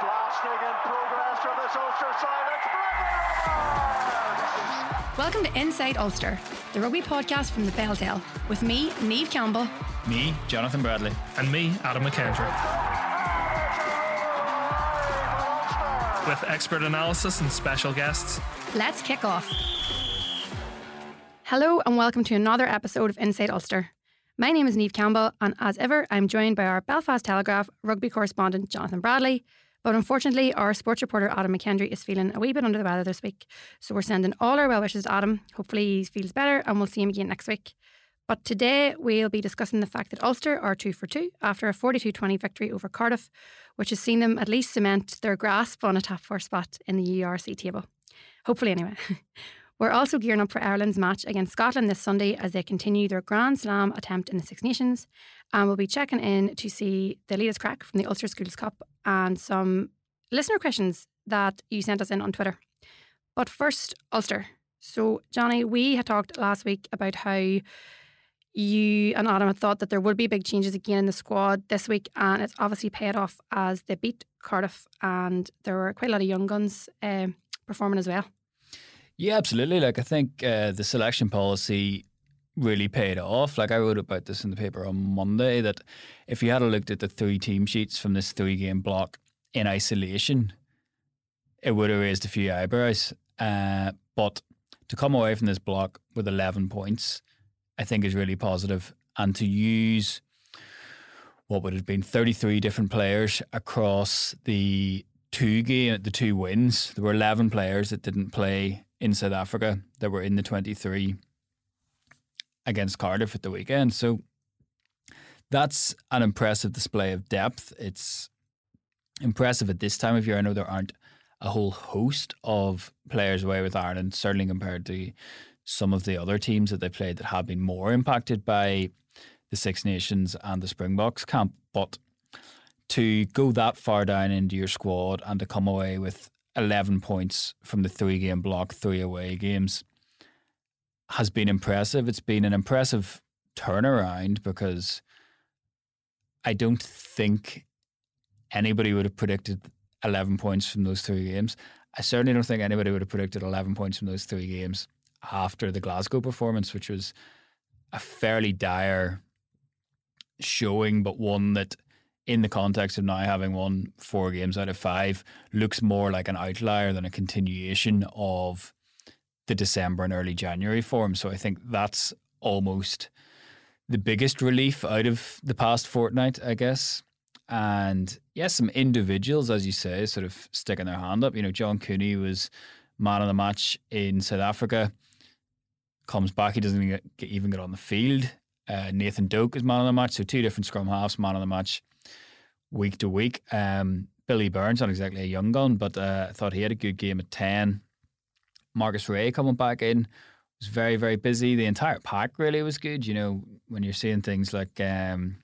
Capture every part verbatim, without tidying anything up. Blasting in progress for this Ulster side. It's Billy Burns! Welcome to Inside Ulster, the rugby podcast from the Beltale, with me, Neve Campbell. Me, Jonathan Bradley. And me, Adam McKendry. With expert analysis and special guests. Let's kick off. Hello and welcome to another episode of Inside Ulster. My name is Neve Campbell, and as ever, I'm joined by our Belfast Telegraph rugby correspondent, Jonathan Bradley. But unfortunately, our sports reporter, Adam McKendry, is feeling a wee bit under the weather this week. So we're sending all our well wishes to Adam. Hopefully he feels better and we'll see him again next week. But today we'll be discussing the fact that Ulster are two for two after a forty-two twenty victory over Cardiff, which has seen them at least cement their grasp on a top four spot in the U R C table. Hopefully anyway. We're also gearing up for Ireland's match against Scotland this Sunday as they continue their Grand Slam attempt in the Six Nations, and we'll be checking in to see the latest crack from the Ulster Schools Cup and some listener questions that you sent us in on Twitter. But first, Ulster. So, Johnny, we had talked last week about how you and Adam had thought that there would be big changes again in the squad this week, and it's obviously paid off as they beat Cardiff, and there were quite a lot of young guns uh, performing as well. Yeah, absolutely. Like, I think uh, the selection policy really paid off. Like, I wrote about this in the paper on Monday, that if you had looked at the three team sheets from this three game block in isolation, it would have raised a few eyebrows. Uh, but to come away from this block with eleven points, I think is really positive. And to use what would have been thirty-three different players across the two game, the two wins, there were eleven players that didn't play in South Africa that were in the twenty-three against Cardiff at the weekend. So that's an impressive display of depth. It's impressive at this time of year. I know there aren't a whole host of players away with Ireland, certainly compared to some of the other teams that they played that have been more impacted by the Six Nations and the Springboks camp. But to go that far down into your squad and to come away with eleven points from the three-game block, three away games, has been impressive. It's been an impressive turnaround because I don't think anybody would have predicted eleven points from those three games. I certainly don't think anybody would have predicted eleven points from those three games after the Glasgow performance, which was a fairly dire showing, but one that, in the context of now having won four games out of five, looks more like an outlier than a continuation of the December and early January form. So I think that's almost the biggest relief out of the past fortnight, I guess. And yes, some individuals, as you say, sort of sticking their hand up. You know, John Cooney was man of the match in South Africa. Comes back, he doesn't even get, even get on the field. Uh, Nathan Doak is man of the match. So two different scrum halves, man of the match week to week. Um, Billy Burns, not exactly a young gun, but uh, I thought he had a good game at ten. Marcus Ray coming back in was very, very busy. The entire pack really was good. You know, when you're seeing things like um,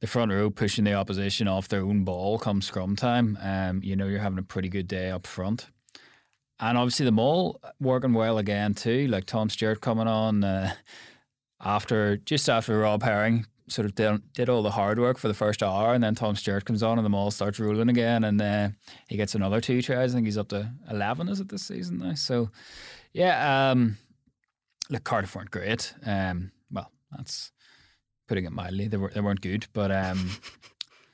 the front row pushing the opposition off their own ball come scrum time, um, you know, you're having a pretty good day up front. And obviously the maul working well again too, like Tom Stewart coming on uh, after just after Rob Herring sort of did, did all the hard work for the first hour, and then Tom Stewart comes on and the maul starts rolling again, and uh, he gets another two tries. I think he's up to eleven, is it, this season now? So yeah, um, look, Cardiff weren't great. Um, well, that's putting it mildly. They, were, they weren't good, but um,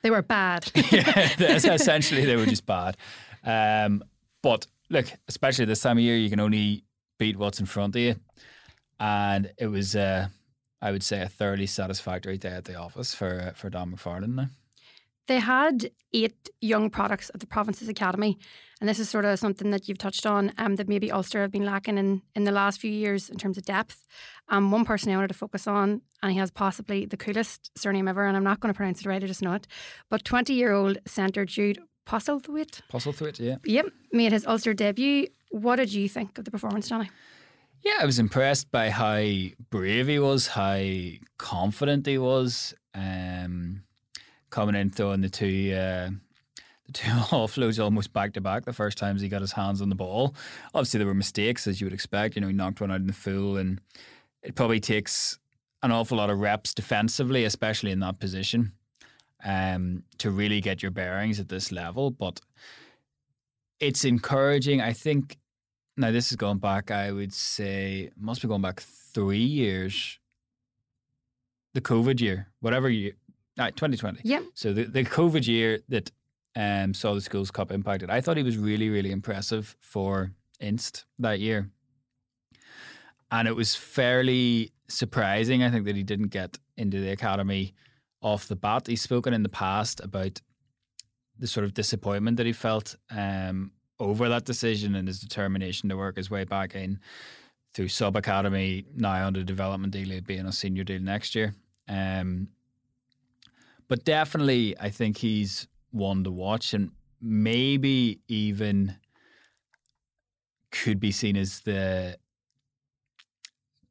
they were bad. Yeah, essentially they were just bad. Um, but look, especially this time of year, you can only beat what's in front of you, and it was uh, I would say a thoroughly satisfactory day at the office for for Dan McFarland now. They had eight young products at the Provinces Academy, and this is sort of something that you've touched on, um, that maybe Ulster have been lacking in, in the last few years in terms of depth. Um, one person I wanted to focus on, and he has possibly the coolest surname ever, and I'm not going to pronounce it right, I just know it, but twenty-year-old centre Jude Postlethwaite. Postlethwaite, yeah. Yep, made his Ulster debut. What did you think of the performance, Johnny? Yeah, I was impressed by how brave he was, how confident he was. Um, coming in, throwing the two uh, the two offloads almost back to back the first times he got his hands on the ball. Obviously, there were mistakes, as you would expect. You know, he knocked one out in the full, and it probably takes an awful lot of reps defensively, especially in that position. um, to really get your bearings at this level. But it's encouraging. I think now this is going back, I would say, must be going back three years, the COVID year, whatever year, right, twenty twenty. Yeah. So the, the COVID year that um, saw the Schools Cup impacted. I thought he was really, really impressive for Inst that year. And it was fairly surprising, I think, that he didn't get into the academy off the bat. He's spoken in the past about the sort of disappointment that he felt um, over that decision and his determination to work his way back in through sub-academy, now under development deal, he'd be on a senior deal next year. Um, but definitely, I think he's one to watch, and maybe even could be seen as the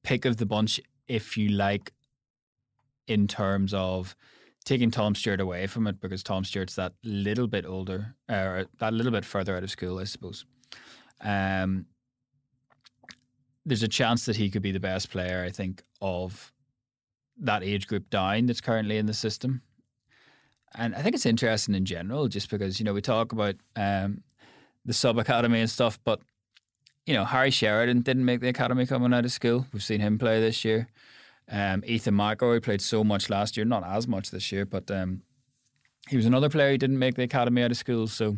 pick of the bunch, if you like, in terms of taking Tom Stewart away from it, because Tom Stewart's that little bit older, or that little bit further out of school, I suppose. Um, there's a chance that he could be the best player, I think, of that age group down that's currently in the system. And I think it's interesting in general, just because, you know, we talk about um, the sub-academy and stuff, but you know, Harry Sheridan didn't make the academy coming out of school. We've seen him play this year. Um, Ethan McIlroy played so much last year, not as much this year, but um, he was another player who didn't make the academy out of school. So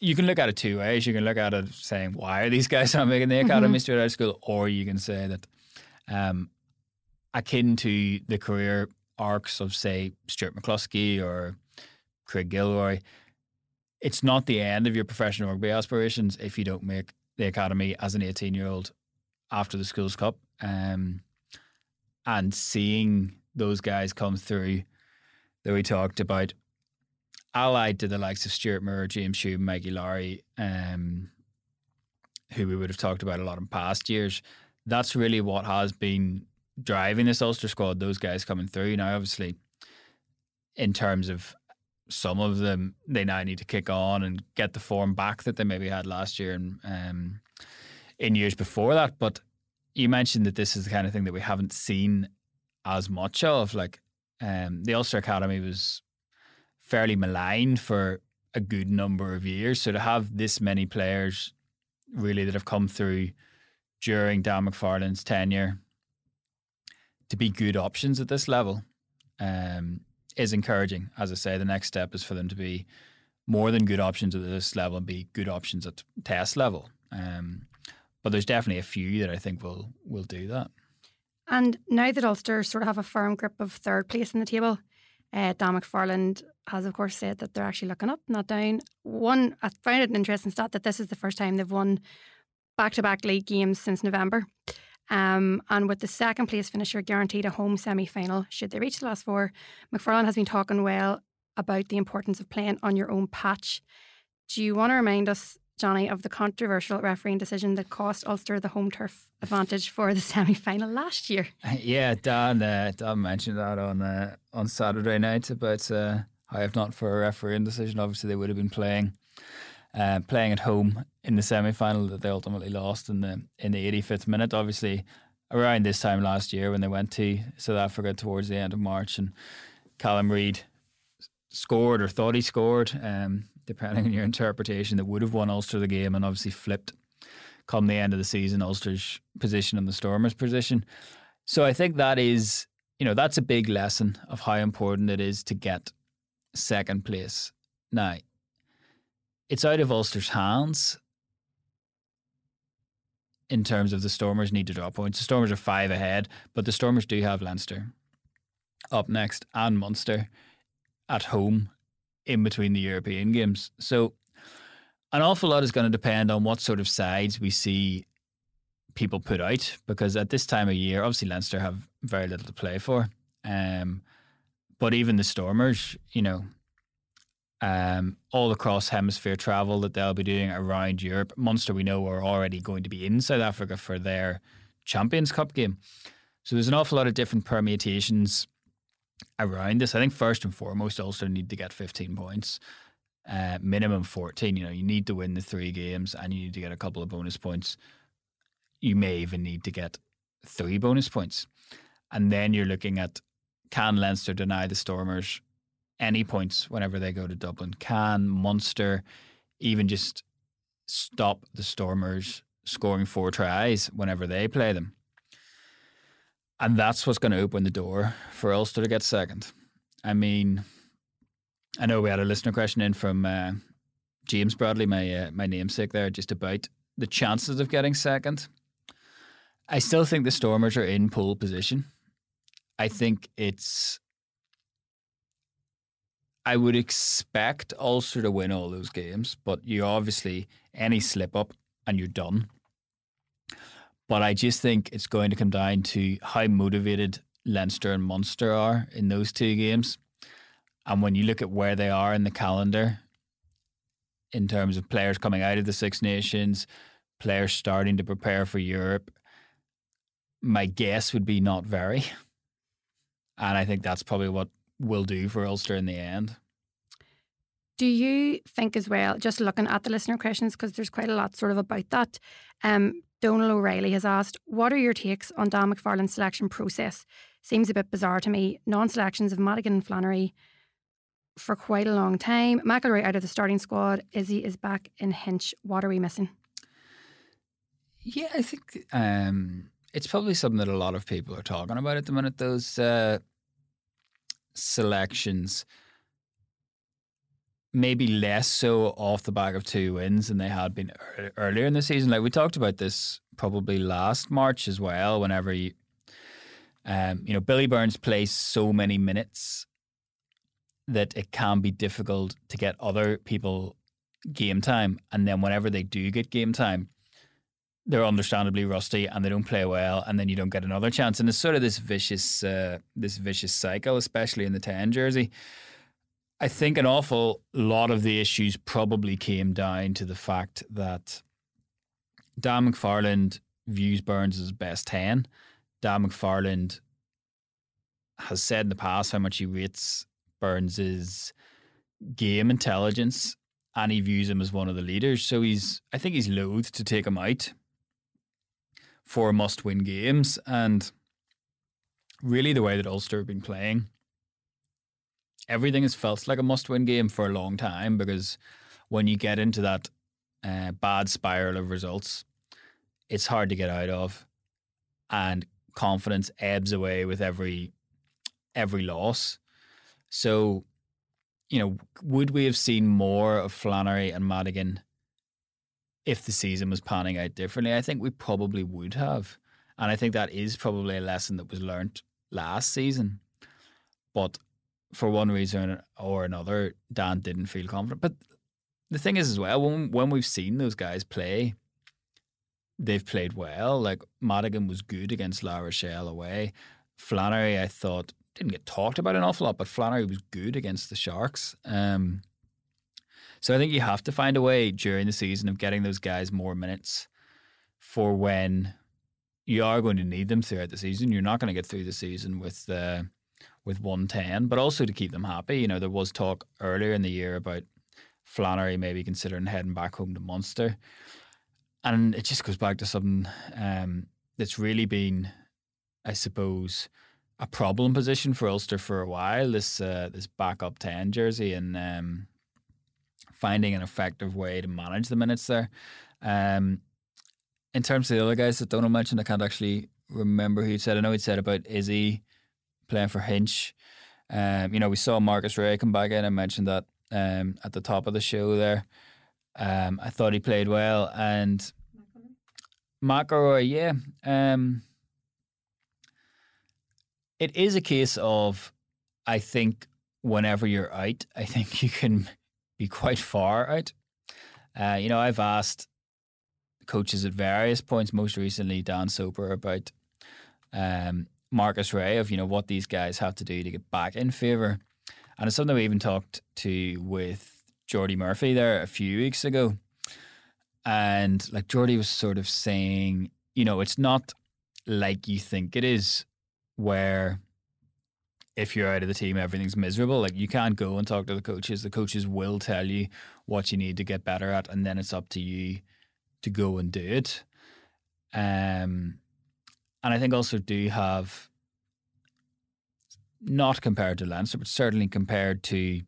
you can look at it two ways. You can look at it saying, why are these guys not making the academy mm-hmm. straight out of school? Or you can say that um, akin to the career arcs of, say, Stuart McCloskey or Craig Gilroy, it's not the end of your professional rugby aspirations if you don't make the academy as an eighteen-year-old after the Schools Cup. Um, and seeing those guys come through that we talked about, allied to the likes of Stuart Moore, James Hume, Mikey Lowry, um, who we would have talked about a lot in past years, that's really what has been driving this Ulster squad, those guys coming through. Now, obviously, in terms of some of them, they now need to kick on and get the form back that they maybe had last year and um, in years before that. But you mentioned that this is the kind of thing that we haven't seen as much of. Like um, the Ulster Academy was fairly maligned for a good number of years. So to have this many players really that have come through during Dan McFarland's tenure to be good options at this level, um, is encouraging. As I say, the next step is for them to be more than good options at this level and be good options at test level. Um, but there's definitely a few that I think will will do that. And now that Ulster sort of have a firm grip of third place in the table, uh, Dan McFarland has, of course, said that they're actually looking up, not down. One, I found it an interesting stat that this is the first time they've won back-to-back league games since November. Um, and with the second place finisher guaranteed a home semi-final should they reach the last four. McFarland has been talking well about the importance of playing on your own patch. Do you want to remind us, Johnny, of the controversial refereeing decision that cost Ulster the home turf advantage for the semi-final last year? Yeah, Dan, uh, Dan mentioned that on uh, on Saturday night about uh, how if not for a refereeing decision, obviously they would have been playing Uh, playing at home in the semi-final that they ultimately lost in the in the eighty-fifth minute. Obviously, around this time last year when they went to South Africa towards the end of March, and Callum Reid scored or thought he scored, um, depending on your interpretation, that would have won Ulster the game, and obviously flipped come the end of the season Ulster's position and the Stormers' position. So I think that is, you know, that's a big lesson of how important it is to get second place. Now, it's out of Ulster's hands in terms of the Stormers need to drop points. The Stormers are five ahead, but the Stormers do have Leinster up next and Munster at home in between the European games. So an awful lot is going to depend on what sort of sides we see people put out, because at this time of year, obviously Leinster have very little to play for. Um, but even the Stormers, you know, Um, all across hemisphere travel that they'll be doing around Europe. Munster, we know, are already going to be in South Africa for their Champions Cup game. So there's an awful lot of different permutations around this. I think first and foremost, Ulster need to get fifteen points, uh, minimum fourteen. You know, you need to win the three games and you need to get a couple of bonus points. You may even need to get three bonus points. And then you're looking at Can Leinster deny the Stormers any points whenever they go to Dublin? Can Munster even just stop the Stormers scoring four tries whenever they play them? And that's what's going to open the door for Ulster to get second. I mean, I know we had a listener question in from uh, James Bradley, my uh, my namesake there, just about the chances of getting second. I still think the Stormers are in pole position. I think it's... I would expect Ulster to win all those games, but you obviously, any slip up and you're done. But I just think it's going to come down to how motivated Leinster and Munster are in those two games. And when you look at where they are in the calendar, in terms of players coming out of the Six Nations, players starting to prepare for Europe, my guess would be not very. And I think that's probably what will do for Ulster in the end. Do you think as well, just looking at the listener questions, because there's quite a lot sort of about that, um, Donal O'Reilly has asked, what are your takes on Dan McFarland's selection process? Seems a bit bizarre to me. Non-selections of Madigan and Flannery for quite a long time. McIlroy out of the starting squad. Izzy is back in Hinch. What are we missing? Yeah, I think... Um, It's probably something that a lot of people are talking about at the minute, those uh, selections. Maybe less so off the back of two wins than they had been er- earlier in the season. Like, we talked about this probably last March as well, whenever you, um, you know, Billy Burns plays so many minutes that it can be difficult to get other people game time. And then whenever they do get game time, they're understandably rusty and they don't play well, and then you don't get another chance. And it's sort of this vicious uh, this vicious cycle, especially in the ten jersey. I think an awful lot of the issues probably came down to the fact that Dan McFarland views Burns as best ten. Dan McFarland has said in the past how much he rates Burns' game intelligence, and he views him as one of the leaders. So he's, I think he's loath to take him out for must-win games. And really the way that Ulster have been playing, everything has felt like a must-win game for a long time, because when you get into that uh, bad spiral of results, it's hard to get out of, and confidence ebbs away with every every loss. So, you know, would we have seen more of Flannery and Madigan if the season was panning out differently? I think we probably would have. And I think that is probably a lesson that was learnt last season. But for one reason or another, Dan didn't feel confident. But the thing is as well, when, when we've seen those guys play, they've played well. Like, Madigan was good against La Rochelle away. Flannery, I thought, didn't get talked about an awful lot, but Flannery was good against the Sharks. Um So I think you have to find a way during the season of getting those guys more minutes for when you are going to need them throughout the season. You're not going to get through the season with uh, with one ten, but also to keep them happy. You know, there was talk earlier in the year about Flannery maybe considering heading back home to Munster. And it just goes back to something um, that's really been, I suppose, a problem position for Ulster for a while, this uh, this back-up ten jersey, and... Um, finding an effective way to manage the minutes there. Um, in terms of the other guys that Donal mentioned, I can't actually remember who said. I know he said about Izzy playing for Hinch. Um, you know, we saw Marcus Ray come back in. I mentioned that um, at the top of the show there. Um, I thought he played well. And McElroy, yeah. Um, it is a case of, I think, whenever you're out, I think you can... be quite far out. Uh, you know, I've asked coaches at various points, most recently Dan Soper, about um, Marcus Ray, of, you know, what these guys have to do to get back in favour. And it's something we even talked to with Geordie Murphy there a few weeks ago. And like, Geordie was sort of saying, you know, it's not like you think it is, where if you're out of the team, everything's miserable. Like, you can't go and talk to the coaches. The coaches will tell you what you need to get better at, and then it's up to you to go and do it. Um, and I think also do have not compared to Leinster, but certainly compared to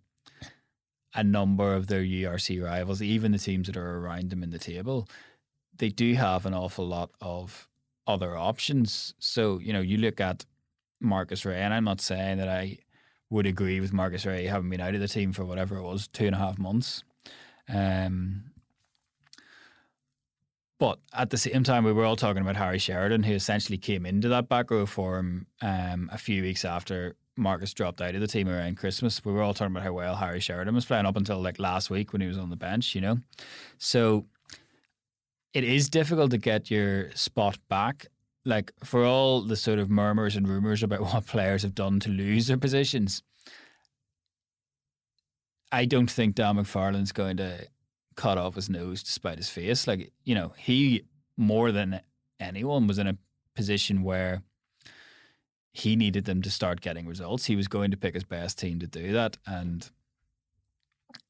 a number of their U R C rivals, even the teams that are around them in the table, they do have an awful lot of other options. So, you know, you look at Marcus Ray, and I'm not saying that I would agree with Marcus Ray having been out of the team for whatever it was, two and a half months. Um, but at the same time, we were all talking about Harry Sheridan, who essentially came into that back row for him um, a few weeks after Marcus dropped out of the team around Christmas. We were all talking about how well Harry Sheridan was playing up until like last week when he was on the bench, you know. So it is difficult to get your spot back. Like, for all the sort of murmurs and rumours about what players have done to lose their positions, I don't think Dan McFarland's going to cut off his nose to spite his face. Like, you know, he more than anyone was in a position where he needed them to start getting results. He was going to pick his best team to do that. And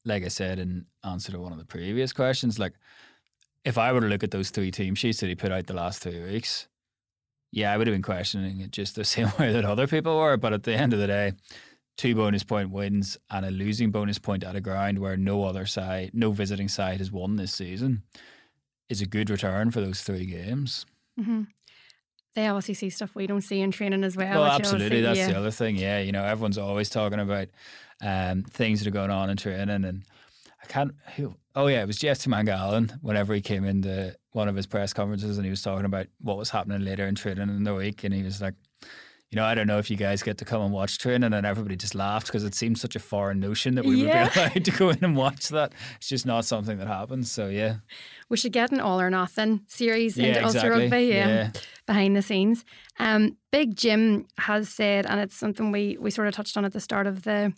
like I said in answer to one of the previous questions, like, if I were to look at those three team sheets that he put out the last three weeks, yeah, I would have been questioning it just the same way that other people were. But at the end of the day, two bonus point wins and a losing bonus point at a ground where no other side, no visiting side has won this season is a good return for those three games. Mm-hmm. The L C C stuff we don't see in training as well. Well, absolutely. That's yeah. the other thing. Yeah, you know, everyone's always talking about um, things that are going on in training. And I can't... Who, oh, yeah, it was Jeff Temangallen whenever he came into one of his press conferences and he was talking about what was happening later in training in the week. And he was like, you know, I don't know if you guys get to come and watch training. And everybody just laughed because it seemed such a foreign notion that we yeah. would be allowed to go in and watch that. It's just not something that happens. So, yeah. We should get an all or nothing series yeah, into exactly. Ulster Rugby. Yeah. yeah. Behind the scenes. Um, Big Jim has said, and it's something we, we sort of touched on at the start of the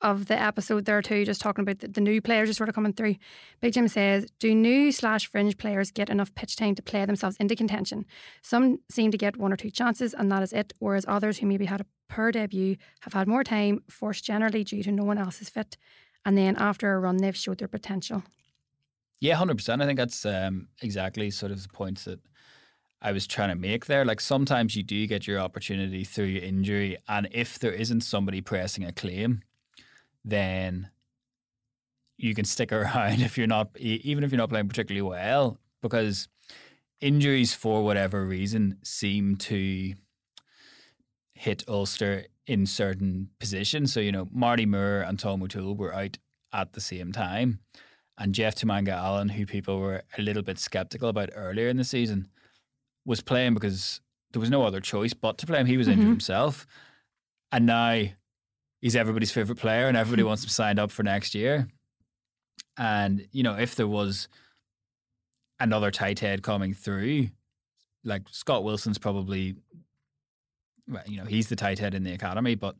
of the episode there too, just talking about the, the new players are sort of coming through. Big Jim says, do new slash fringe players get enough pitch time to play themselves into contention? Some seem to get one or two chances and that is it, whereas others who maybe had a poor debut have had more time, forced generally due to no one else's fit. And then after a run, they've showed their potential. Yeah, one hundred percent. I think that's um, exactly sort of the points that I was trying to make there. Like, sometimes you do get your opportunity through your injury, and if there isn't somebody pressing a claim, then you can stick around if you're not, even if you're not playing particularly well, because injuries for whatever reason seem to hit Ulster in certain positions. So, you know, Marty Moore and Tom O'Toole were out at the same time, and Jeff Temangallen, who people were a little bit sceptical about earlier in the season, was playing because there was no other choice but to play him. He was mm-hmm. injured himself. And now he's everybody's favourite player and everybody wants him signed up for next year. And, you know, if there was another tight head coming through, like Scott Wilson's probably, well, you know, he's the tight head in the academy, but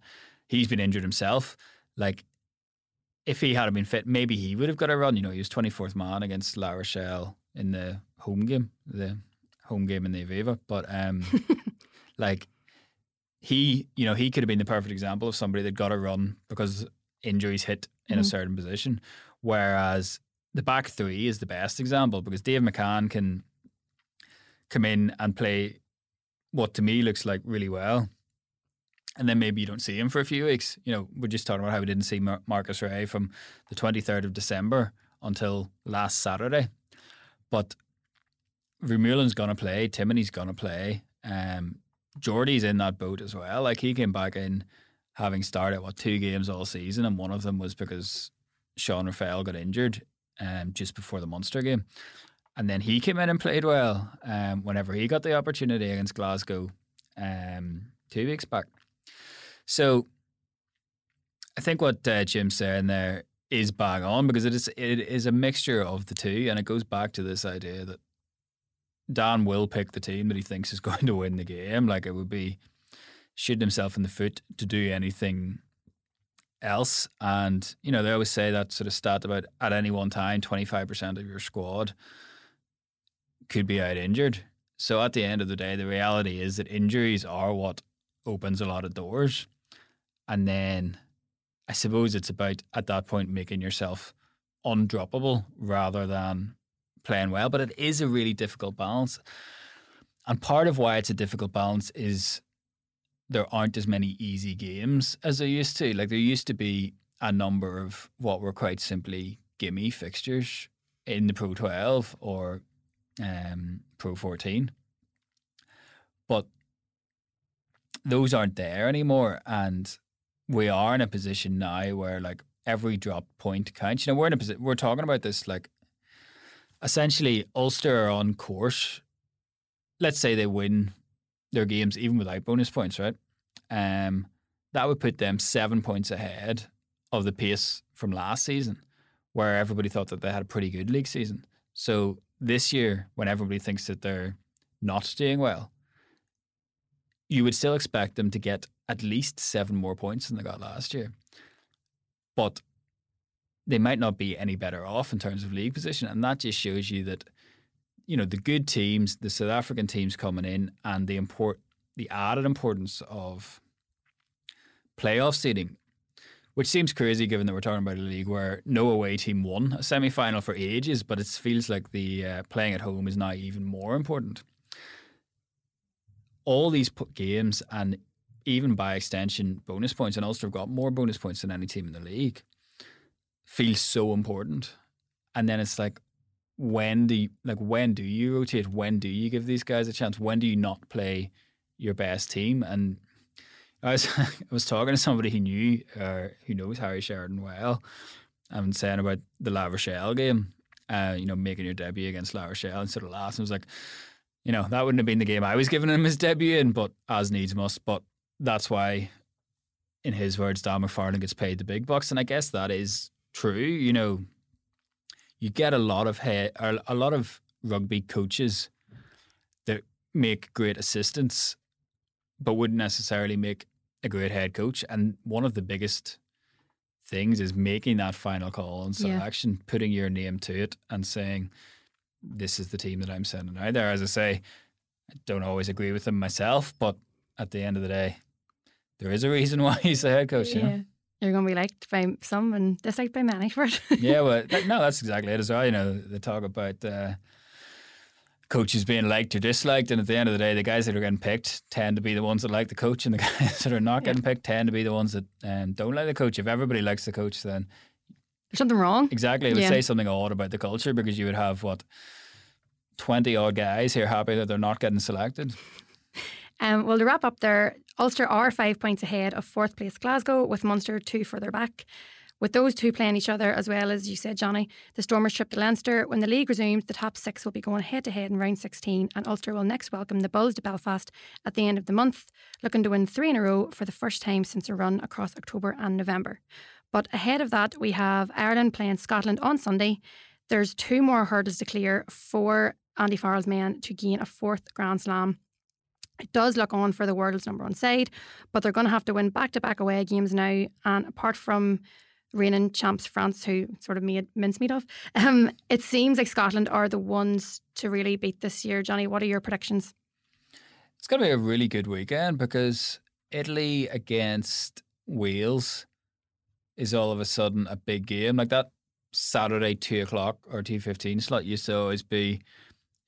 he's been injured himself. Like, if he had been fit, maybe he would have got a run. You know, he was twenty-fourth man against La Rochelle in the home game, the home game in the Aviva, but um, like he, you know, he could have been the perfect example of somebody that got a run because injuries hit in mm-hmm. a certain position. Whereas the back three is the best example, because Dave McCann can come in and play what to me looks like really well, and then maybe you don't see him for a few weeks. You know, we're just talking about how we didn't see Mar- Marcus Ray from the twenty-third of December until last Saturday, but Vermeulen's going to play, Timony's going to play, um, Jordy's in that boat as well. Like, he came back in having started, what, two games all season, and one of them was because Sean Raphael got injured um, just before the Munster game. And then he came in and played well um, whenever he got the opportunity against Glasgow um, two weeks back. So I think what uh, Jim's saying there is bang on, because it is it is a mixture of the two, and it goes back to this idea that Dan will pick the team that he thinks is going to win the game. Like, it would be shooting himself in the foot to do anything else. And, you know, they always say that sort of stat about at any one time, twenty-five percent of your squad could be out injured. So at the end of the day, the reality is that injuries are what opens a lot of doors. And then I suppose it's about, at that point, making yourself undroppable rather than playing well. But it is a really difficult balance, and part of why it's a difficult balance is there aren't as many easy games as there used to. Like, there used to be a number of what were quite simply gimme fixtures in the Pro twelve or um, Pro fourteen. But those aren't there anymore. And we are in a position now where, like, every dropped point counts. You know, we're in a position, we're talking about this, like, essentially Ulster are on course. Let's say they win their games even without bonus points, right? Um, that would put them seven points ahead of the pace from last season, where everybody thought that they had a pretty good league season. So this year, when everybody thinks that they're not doing well, you would still expect them to get at least seven more points than they got last year. But they might not be any better off in terms of league position. And that just shows you that, you know, the good teams, the South African teams coming in, and the import, the added importance of playoff seeding, which seems crazy given that we're talking about a league where no away team won a semi-final for ages, but it feels like the uh, playing at home is now even more important. All these games, and even by extension bonus points, and Ulster have got more bonus points than any team in the league, feels so important. And then it's like, When do you, like when do you rotate? When do you give these guys a chance? When do you not play your best team? And I was I was talking to somebody who knew uh, who knows Harry Sheridan well, and saying about the La Rochelle game, uh, you know, making your debut against La Rochelle instead of last. And I was like, you know, that wouldn't have been the game I was giving him his debut in, but as needs must. But that's why, in his words, Dan McFarland gets paid the big bucks, and I guess that is true. You know, you get a lot of head, or a lot of rugby coaches that make great assistants, but wouldn't necessarily make a great head coach. And one of the biggest things is making that final call and selection, yeah. putting your name to it, and saying, "This is the team that I'm sending out there." As I say, I don't always agree with them myself, but at the end of the day, there is a reason why he's the head coach. Yeah. You know? You're going to be liked by some and disliked by many for it. Yeah, well, th- no, that's exactly it as well. You know, they talk about uh, coaches being liked or disliked, and at the end of the day, the guys that are getting picked tend to be the ones that like the coach, and the guys that are not getting yeah. picked tend to be the ones that um, don't like the coach. If everybody likes the coach, then... There's something wrong. Exactly. It would yeah. say something odd about the culture, because you would have, what, twenty-odd guys here happy that they're not getting selected. Um, well, to wrap up there, Ulster are five points ahead of fourth place Glasgow, with Munster two further back. With those two playing each other, as well as you said, Johnny, the Stormers trip to Leinster. When the league resumes, the top six will be going head to head in round sixteen, and Ulster will next welcome the Bulls to Belfast at the end of the month, looking to win three in a row for the first time since a run across October and November. But ahead of that, we have Ireland playing Scotland on Sunday. There's two more hurdles to clear for Andy Farrell's men to gain a fourth Grand Slam. It does look on for the world's number one side, but they're going to have to win back-to-back away games now. And apart from reigning champs France, who sort of made mincemeat of, um, it seems like Scotland are the ones to really beat this year. Johnny, what are your predictions? It's going to be a really good weekend, because Italy against Wales is all of a sudden a big game. Like, that Saturday two o'clock or two fifteen slot used to always be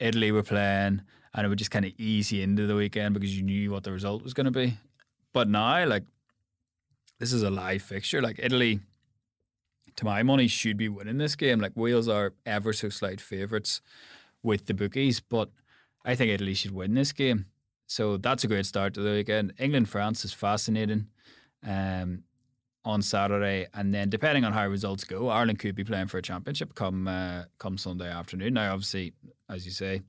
Italy were playing, and it would just kind of ease you into the weekend because you knew what the result was going to be. But now, like, this is a live fixture. Like, Italy, to my money, should be winning this game. Like, Wales are ever so slight favourites with the bookies, but I think Italy should win this game. So that's a great start to the weekend. England-France is fascinating um, on Saturday. And then, depending on how results go, Ireland could be playing for a championship come, uh, come Sunday afternoon. Now, obviously, as you say,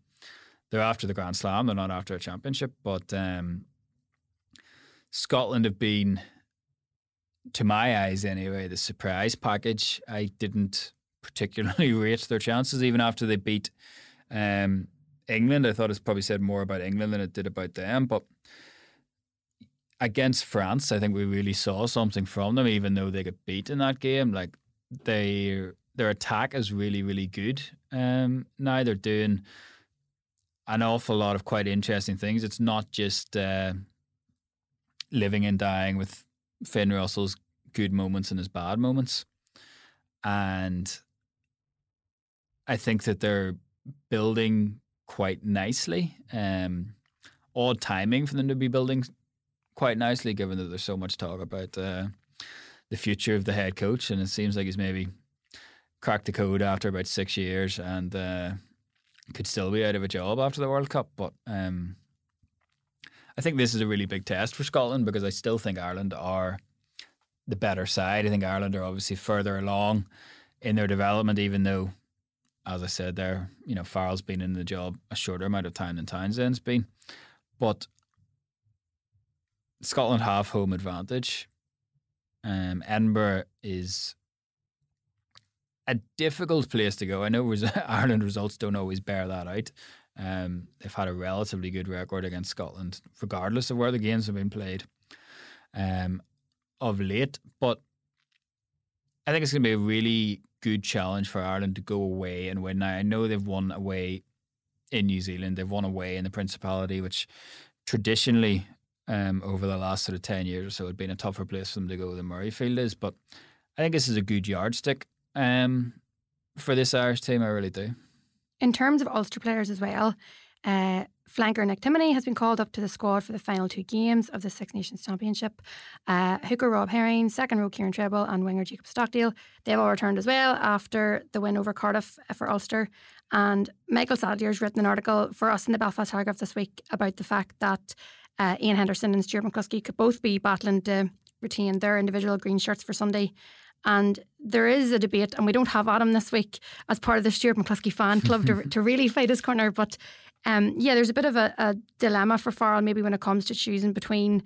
they're after the Grand Slam, they're not after a championship, but um, Scotland have been, to my eyes anyway, the surprise package. I didn't particularly rate their chances, even after they beat um, England. I thought it probably said more about England than it did about them, but against France, I think we really saw something from them, even though they got beat in that game. Like, they, their attack is really, really good. Um, now they're doing an awful lot of quite interesting things. It's not just uh, living and dying with Finn Russell's good moments and his bad moments. And I think that they're building quite nicely. Um, odd timing for them to be building quite nicely, given that there's so much talk about uh, the future of the head coach, and it seems like he's maybe cracked the code after about six years and uh, could still be out of a job after the World Cup. But um, I think this is a really big test for Scotland, because I still think Ireland are the better side. I think Ireland are obviously further along in their development, even though, as I said there, you know, Farrell's been in the job a shorter amount of time than Townsend's been. But Scotland have home advantage. Um, Edinburgh is a difficult place to go. I know res- Ireland results don't always bear that out. Um, they've had a relatively good record against Scotland, regardless of where the games have been played um, of late. But I think it's going to be a really good challenge for Ireland to go away and win. Now, I know they've won away in New Zealand. They've won away in the Principality, which traditionally um, over the last sort of ten years or so had been a tougher place for them to go than Murrayfield is. But I think this is a good yardstick um, for this Irish team. I really do. In terms of Ulster players as well, uh, flanker Nick Timoney has been called up to the squad for the final two games of the Six Nations Championship. Uh, hooker Rob Herring, second row Kieran Treble and winger Jacob Stockdale, they've all returned as well after the win over Cardiff for Ulster. And Michael Sadlier's written an article for us in the Belfast Telegraph this week about the fact that uh, Ian Henderson and Stuart McCloskey could both be battling to retain their individual green shirts for Sunday. And there is a debate, and we don't have Adam this week as part of the Stuart McCloskey fan club to, to really fight his corner. But um, yeah, there's a bit of a, a dilemma for Farrell maybe when it comes to choosing between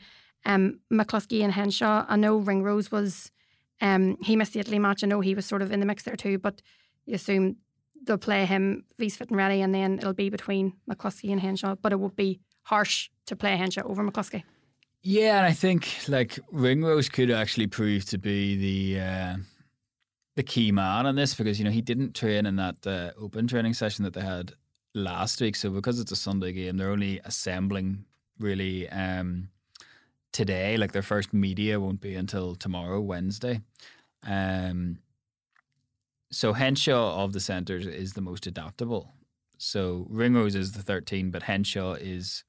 um, McCloskey and Henshaw. I know Ringrose was, um, he missed the Italy match. I know he was sort of in the mix there too, but you assume they'll play him if he's fit and ready, and then it'll be between McCloskey and Henshaw. But it would be harsh to play Henshaw over McCloskey. Yeah, and I think like Ringrose could actually prove to be the uh, the key man on this, because you know he didn't train in that uh, open training session that they had last week. So because it's a Sunday game, they're only assembling really um, today. Like their first media won't be until tomorrow, Wednesday. Um, so Henshaw of the centres is the most adaptable. So Ringrose is the thirteen, but Henshaw is,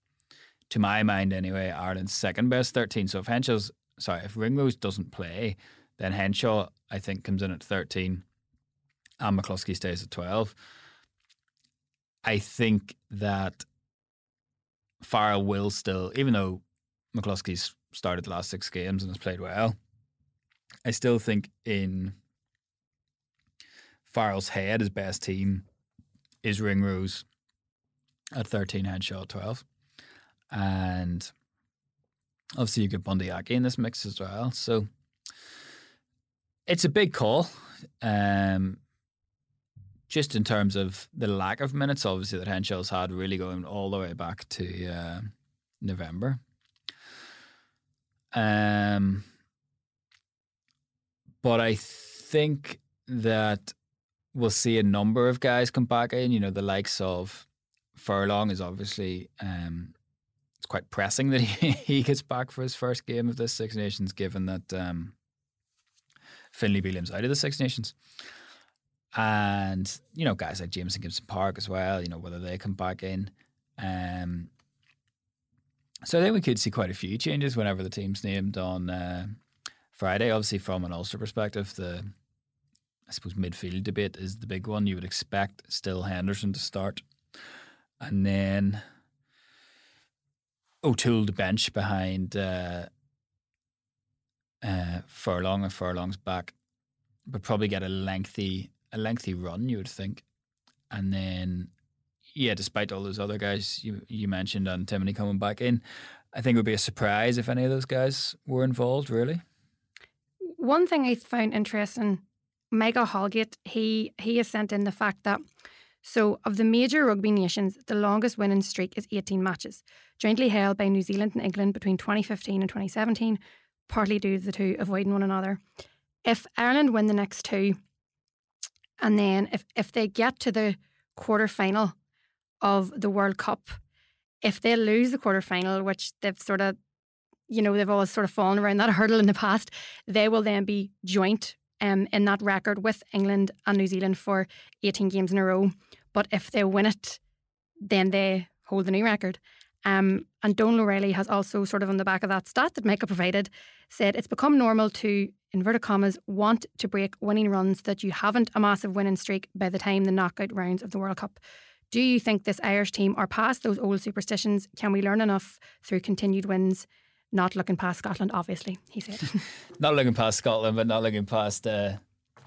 to my mind anyway, Ireland's second best thirteen. So if Henshaw's, sorry, if Ringrose doesn't play, then Henshaw, I think, comes in at thirteen and McCloskey stays at twelve. I think that Farrell will still, even though McCloskey's started the last six games and has played well, I still think in Farrell's head, his best team is Ringrose at thirteen, Henshaw at twelve. And obviously you get Bundyaki in this mix as well. So it's a big call. Um, just in terms of the lack of minutes, obviously, that Henshaw's had really going all the way back to uh, November. Um, but I think that we'll see a number of guys come back in. You know, the likes of Furlong is obviously... Um, It's quite pressing that he, he gets back for his first game of this Six Nations, given that um, Finlay Bealeam's out of the Six Nations. And, you know, guys like Jameson Gibson Park as well, you know, whether they come back in. Um, so then we could see quite a few changes whenever the team's named on uh, Friday. Obviously, from an Ulster perspective, the, I suppose, midfield debate is the big one. You would expect still Henderson to start. And then... O'Toole to bench behind uh, uh, Furlong, and Furlong's back, but probably get a lengthy a lengthy run, you would think. And then, yeah, despite all those other guys you you mentioned and Timoney coming back in, I think it would be a surprise if any of those guys were involved, really. One thing I found interesting, Michael Holgate, he, he has sent in the fact that so, of the major rugby nations, the longest winning streak is eighteen matches, jointly held by New Zealand and England between twenty fifteen and twenty seventeen, partly due to the two avoiding one another. If Ireland win the next two, and then if, if they get to the quarterfinal of the World Cup, if they lose the quarterfinal, which they've sort of, you know, they've always sort of fallen around that hurdle in the past, they will then be joint Um, in that record with England and New Zealand for eighteen games in a row. But if they win it, then they hold the new record. Um, and Donal O'Reilly has also, sort of on the back of that stat that Michael provided, said it's become normal to, inverted commas, want to break winning runs that you haven't a massive winning streak by the time the knockout rounds of the World Cup. Do you think this Irish team are past those old superstitions? Can we learn enough through continued wins? Not looking past Scotland, obviously, he said. Not looking past Scotland, but not looking past, uh,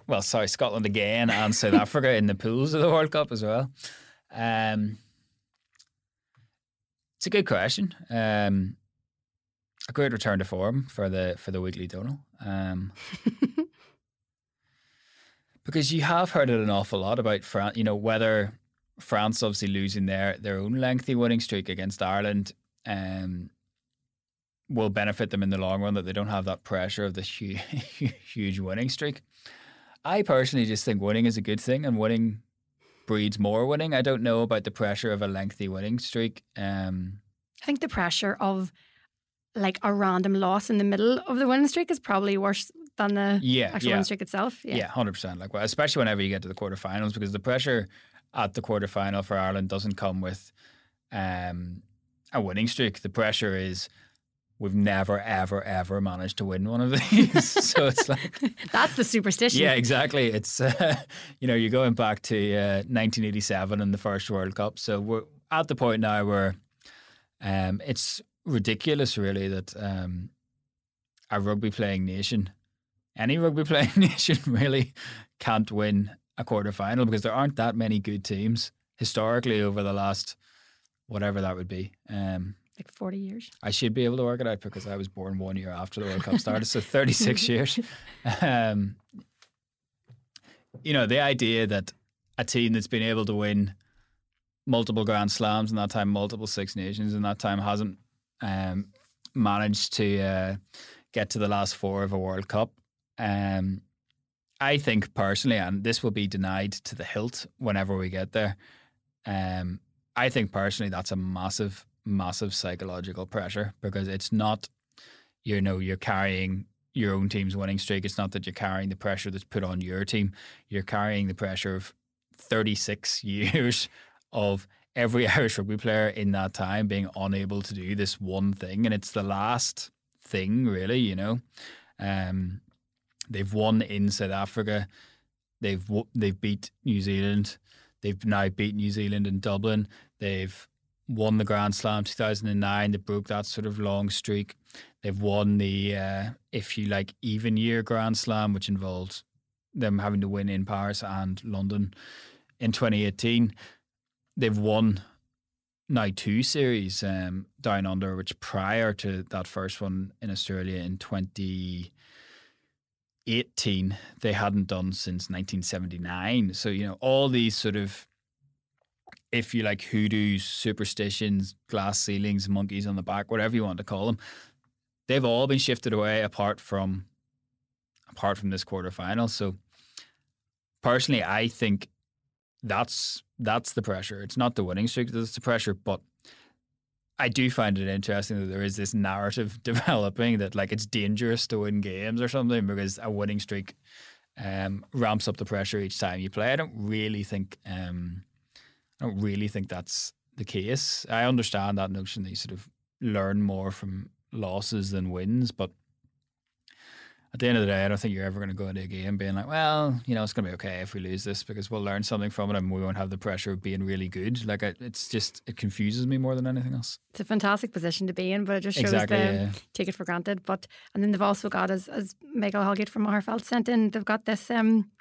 well, sorry, Scotland again and South Africa in the pools of the World Cup as well. Um, it's a good question. Um, a great return to form for the for the weekly Donal. Um, because you have heard it an awful lot about France, you know, whether France obviously losing their, their own lengthy winning streak against Ireland um, will benefit them in the long run, that they don't have that pressure of the huge, huge winning streak. I personally just think winning is a good thing, and winning breeds more winning. I don't know about the pressure of a lengthy winning streak. Um, I think the pressure of like a random loss in the middle of the winning streak is probably worse than the yeah, actual yeah. winning streak itself. Yeah, yeah one hundred percent. Like, well, especially whenever you get to the quarterfinals, because the pressure at the quarterfinal for Ireland doesn't come with um, a winning streak. The pressure is, we've never, ever, ever managed to win one of these. So it's like... That's the superstition. Yeah, exactly. It's, uh, you know, you're going back to uh, nineteen eighty-seven and the first World Cup. So we're at the point now where um, it's ridiculous, really, that um, a rugby-playing nation, any rugby-playing nation really, can't win a quarter-final, because there aren't that many good teams historically over the last, whatever that would be, um, like forty years. I should be able to work it out because I was born one year after the World Cup started, so thirty-six years. Um, you know, the idea that a team that's been able to win multiple Grand Slams and that time multiple Six Nations and that time hasn't um, managed to uh, get to the last four of a World Cup. Um, I think personally, and this will be denied to the hilt whenever we get there, um, I think personally that's a massive... massive psychological pressure, because it's not, you know, you're carrying your own team's winning streak. It's not that you're carrying the pressure that's put on your team. You're carrying the pressure of thirty-six years of every Irish rugby player in that time being unable to do this one thing, and it's the last thing, really, you know. Um, they've won in South Africa. They've they've beat New Zealand. They've now beat New Zealand in Dublin. They've won the Grand Slam two thousand nine that broke that sort of long streak. They've won the, uh, if you like, even year Grand Slam, which involved them having to win in Paris and London in twenty eighteen. They've won now two series um, down under, which prior to that first one in Australia in twenty eighteen, they hadn't done since nineteen seventy-nine. So, you know, all these sort of, if you like, hoodoos, superstitions, glass ceilings, monkeys on the back, whatever you want to call them, they've all been shifted away apart from apart from this quarterfinal. So personally, I think that's that's the pressure. It's not the winning streak that's the pressure, but I do find it interesting that there is this narrative developing that like it's dangerous to win games or something because a winning streak um, ramps up the pressure each time you play. I don't really think... Um, I don't really think that's the case. I understand that notion that you sort of learn more from losses than wins, but at the end of the day, I don't think you're ever going to go into a game being like, well, you know, it's going to be okay if we lose this because we'll learn something from it and we won't have the pressure of being really good. Like, it's just, it confuses me more than anything else. It's a fantastic position to be in, but it just shows exactly, they yeah. take it for granted. But, and then they've also got, as, as Michael Holgate from Maherfeld sent in, they've got this... Um,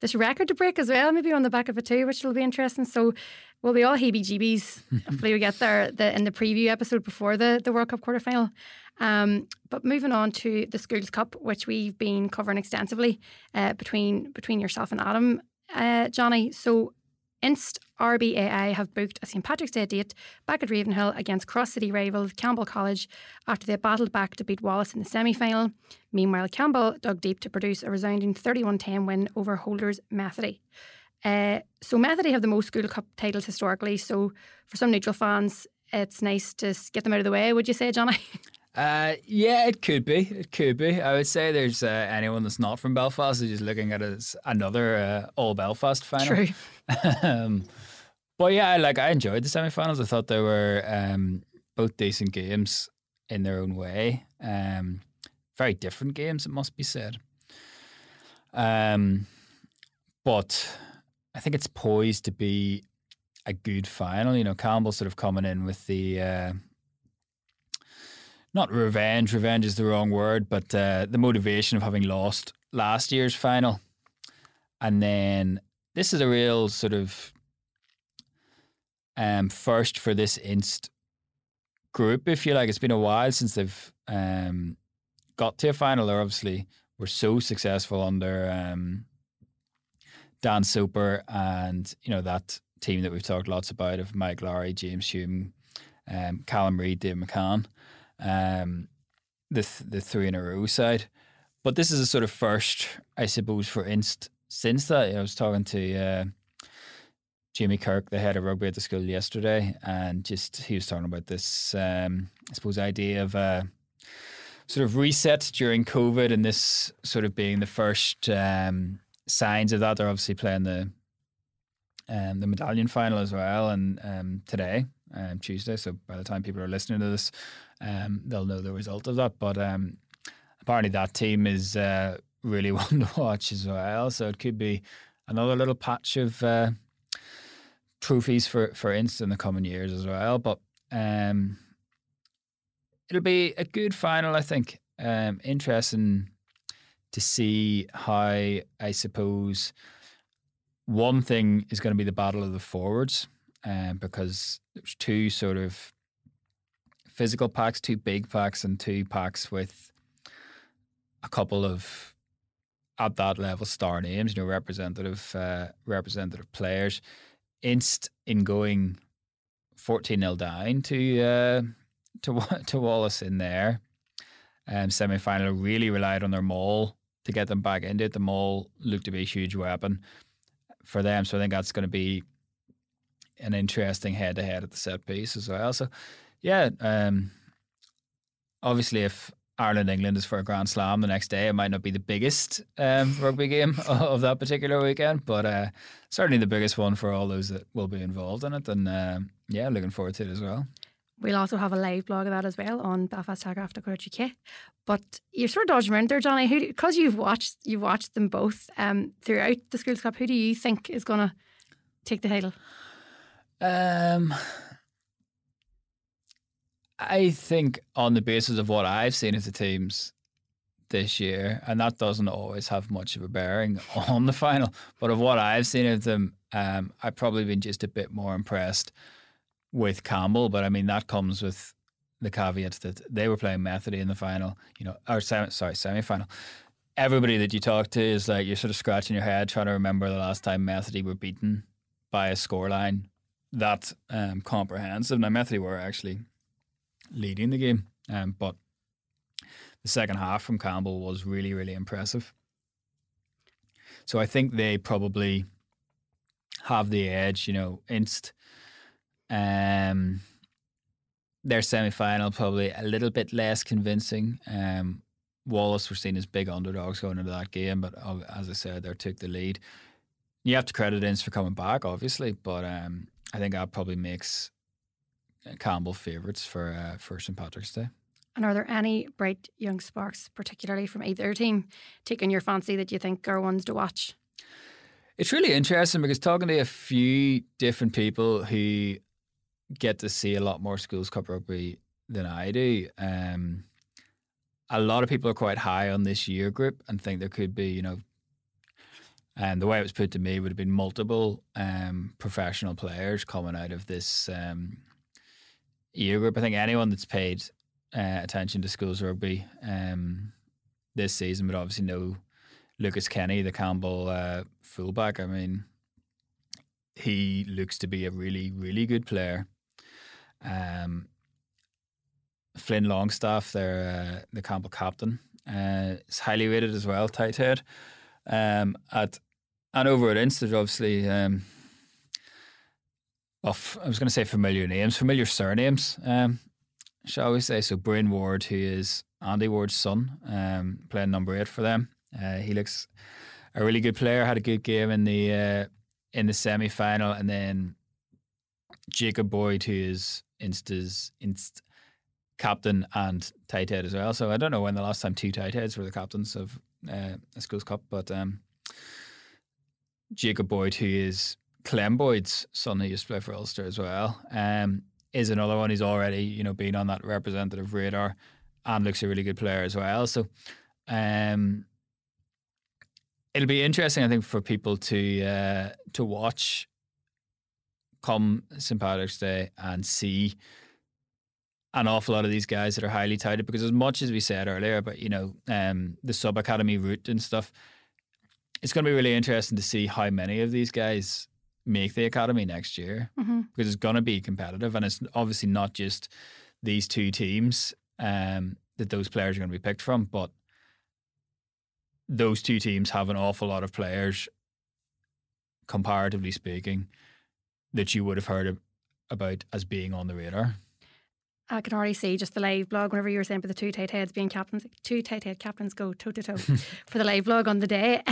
This record to break as well, maybe on the back of it too, which will be interesting. So we'll be all heebie-jeebies. Hopefully we get there the, in the preview episode before the, the World Cup quarterfinal. Um, but moving on to the Schools Cup, which we've been covering extensively uh, between between yourself and Adam, uh, Johnny. So Inst R B A I have booked a Saint Patrick's Day date back at Ravenhill against cross-city rivals Campbell College after they battled back to beat Wallace in the semi-final. Meanwhile, Campbell dug deep to produce a resounding thirty-one ten win over holders Methody. Uh, so Methody have the most school cup titles historically, so for some neutral fans, it's nice to get them out of the way, would you say, Johnny? Uh, yeah, it could be. It could be. I would say there's uh, anyone that's not from Belfast is just looking at it as another uh, all Belfast final. True. um, but yeah, like I enjoyed the semi-finals. I thought they were um, both decent games in their own way. Um, very different games, it must be said. Um, but I think it's poised to be a good final. You know, Campbell sort of coming in with the... Uh, not revenge, revenge is the wrong word, but uh, the motivation of having lost last year's final. And then this is a real sort of um, first for this Inst group, if you like. It's been a while since they've um, got to a final. They obviously were so successful under um, Dan Soper and, you know, that team that we've talked lots about of Mike Lowry, James Hume, um, Callum Reid, Dave McCann. Um, the th- the three in a row side, but this is a sort of first, I suppose, for Inst since that. I was talking to uh, Jamie Kirk, the head of rugby at the school, yesterday, and just he was talking about this, um, I suppose, idea of a sort of reset during COVID, and this sort of being the first um, signs of that. They're obviously playing the um, the medallion final as well, and um, today. Um, Tuesday, so by the time people are listening to this, um, they'll know the result of that. But um, apparently that team is uh, really one to watch as well. So it could be another little patch of uh, trophies for, for Inst in the coming years as well. But um, it'll be a good final, I think. Um, interesting to see how, I suppose, one thing is going to be the battle of the forwards. Um, because there's two sort of physical packs, two big packs, and two packs with a couple of at that level star names, you know, representative uh, representative players. Inst in going fourteen nil down to uh, to to Wallace in their um, semi final, really relied on their maul to get them back into it. The maul looked to be a huge weapon for them, so I think that's going to be an interesting head-to-head at the set piece as well. So, yeah, um, obviously if Ireland-England is for a Grand Slam the next day, it might not be the biggest um, rugby game of that particular weekend, but uh, certainly the biggest one for all those that will be involved in it. And, uh, yeah, looking forward to it as well. We'll also have a live blog of that as well on belfast telegraph dot co dot U K. But you're sort of dodging around there, Johnny. Who, because you've watched you've watched them both um, throughout the Schools Cup, who do you think is going to take the title? Um, I think on the basis of what I've seen of the teams this year, and that doesn't always have much of a bearing on the final, but of what I've seen of them, um, I've probably been just a bit more impressed with Campbell. But I mean, that comes with the caveats that they were playing Methody in the final, you know, or semi, sorry, semi-final. Everybody that you talk to is like, you're sort of scratching your head trying to remember the last time Methody were beaten by a scoreline that um, comprehensive. Now, Methody were actually leading the game, um, but the second half from Campbell was really, really impressive. So I think they probably have the edge, you know. Inst, um, their semi-final probably a little bit less convincing. Um, Wallace were seen as big underdogs going into that game, but as I said, they took the lead. You have to credit Inst for coming back, obviously, but um, I think that probably makes Campbell favourites for uh, for Saint Patrick's Day. And are there any bright young sparks, particularly from either team, taking your fancy that you think are ones to watch? It's really interesting because talking to a few different people who get to see a lot more Schools Cup rugby than I do, um, a lot of people are quite high on this year group and think there could be, you know, and the way it was put to me would have been multiple um, professional players coming out of this um, year group. I think anyone that's paid uh, attention to Schools Rugby um, this season would obviously know Lucas Kenny, the Campbell uh, fullback. I mean, he looks to be a really, really good player. Um, Flynn Longstaff, their, uh, the Campbell captain, uh, is highly rated as well, tight head. Um, at And over at Inst, there's obviously, um, well, f- I was going to say familiar names, familiar surnames, um, shall we say. So Bryn Ward, who is Andy Ward's son, um, playing number eight for them. Uh, he looks a really good player, had a good game in the uh, in the semi-final. And then Jacob Boyd, who is Insta's, Inst, captain and tight head as well. So I don't know when the last time two tight heads were the captains of uh, a school's cup, but um, Jacob Boyd, who is Clem Boyd's son, who used to play for Ulster as well, um, is another one who's already, you know, been on that representative radar and looks a really good player as well. So um, it'll be interesting, I think, for people to uh, to watch come Saint Patrick's Day and see an awful lot of these guys that are highly touted, because as much as we said earlier about, you know, um, the sub-academy route and stuff, it's going to be really interesting to see how many of these guys make the academy next year, mm-hmm. because it's going to be competitive, and it's obviously not just these two teams um, that those players are going to be picked from, but those two teams have an awful lot of players, comparatively speaking, that you would have heard about as being on the radar. I could already see just the live blog, whenever you were saying about the two tight heads being captains, two tight head captains go toe to toe for the live blog on the day.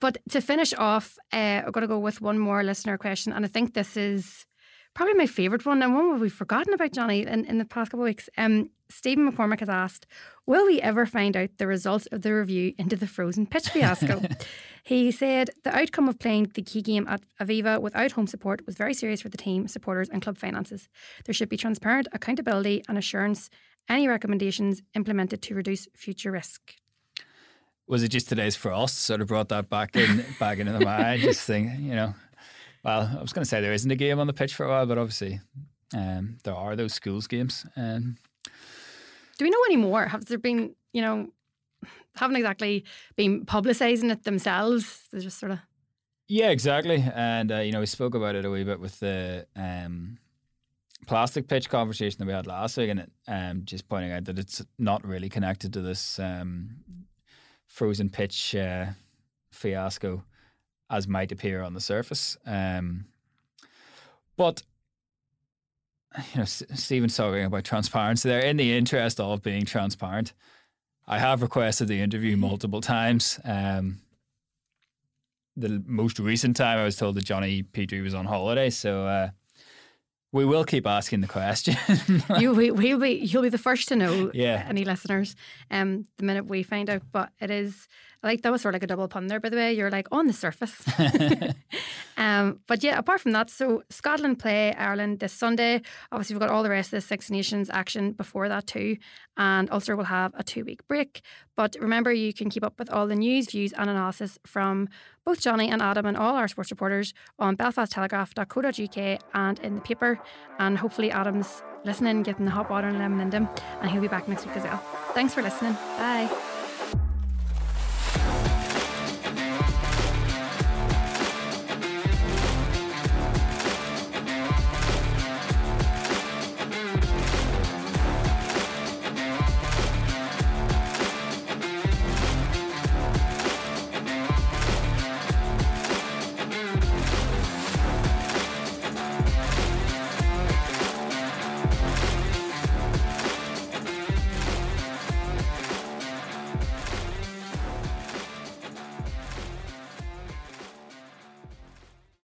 But to finish off, uh, I'm going to go with one more listener question. And I think this is probably my favourite one, and one we've forgotten about, Johnny, in, in the past couple of weeks. Um, Stephen McCormick has asked, will we ever find out the results of the review into the frozen pitch fiasco? He said, the outcome of playing the key game at Aviva without home support was very serious for the team, supporters and club finances. There should be transparent accountability and assurance. Any recommendations implemented to reduce future risk? Was it just today's frost sort of brought that back in, back into the mind? Just think, you know, well, I was going to say there isn't a game on the pitch for a while, but obviously um, there are those schools games. Um, Do we know any more? Have there been, you know, haven't exactly been publicising it themselves? They're just sort of... Yeah, exactly. And, uh, you know, we spoke about it a wee bit with the um, plastic pitch conversation that we had last week, and it, um, just pointing out that it's not really connected to this um, frozen pitch uh, fiasco as might appear on the surface. Um, but, you know, Stephen's talking about transparency there. In the interest of being transparent, I have requested the interview multiple times. Um, the most recent time I was told that Johnny Petrie was on holiday, so uh, we will keep asking the question. you, we, we'll be, you'll be the first to know, yeah. Any listeners, um, the minute we find out. But it is, like, that was sort of like a double pun there, by the way. You're like, on the surface. Um, but yeah, apart from that, so Scotland play Ireland this Sunday. Obviously, we've got all the rest of the Six Nations action before that too. And Ulster will have a two-week break. But remember, you can keep up with all the news, views and analysis from both Johnny and Adam and all our sports reporters on belfast telegraph dot co dot U K and in the paper. And hopefully Adam's listening, getting the hot water and lemon in him, and he'll be back next week as well. Thanks for listening. Bye.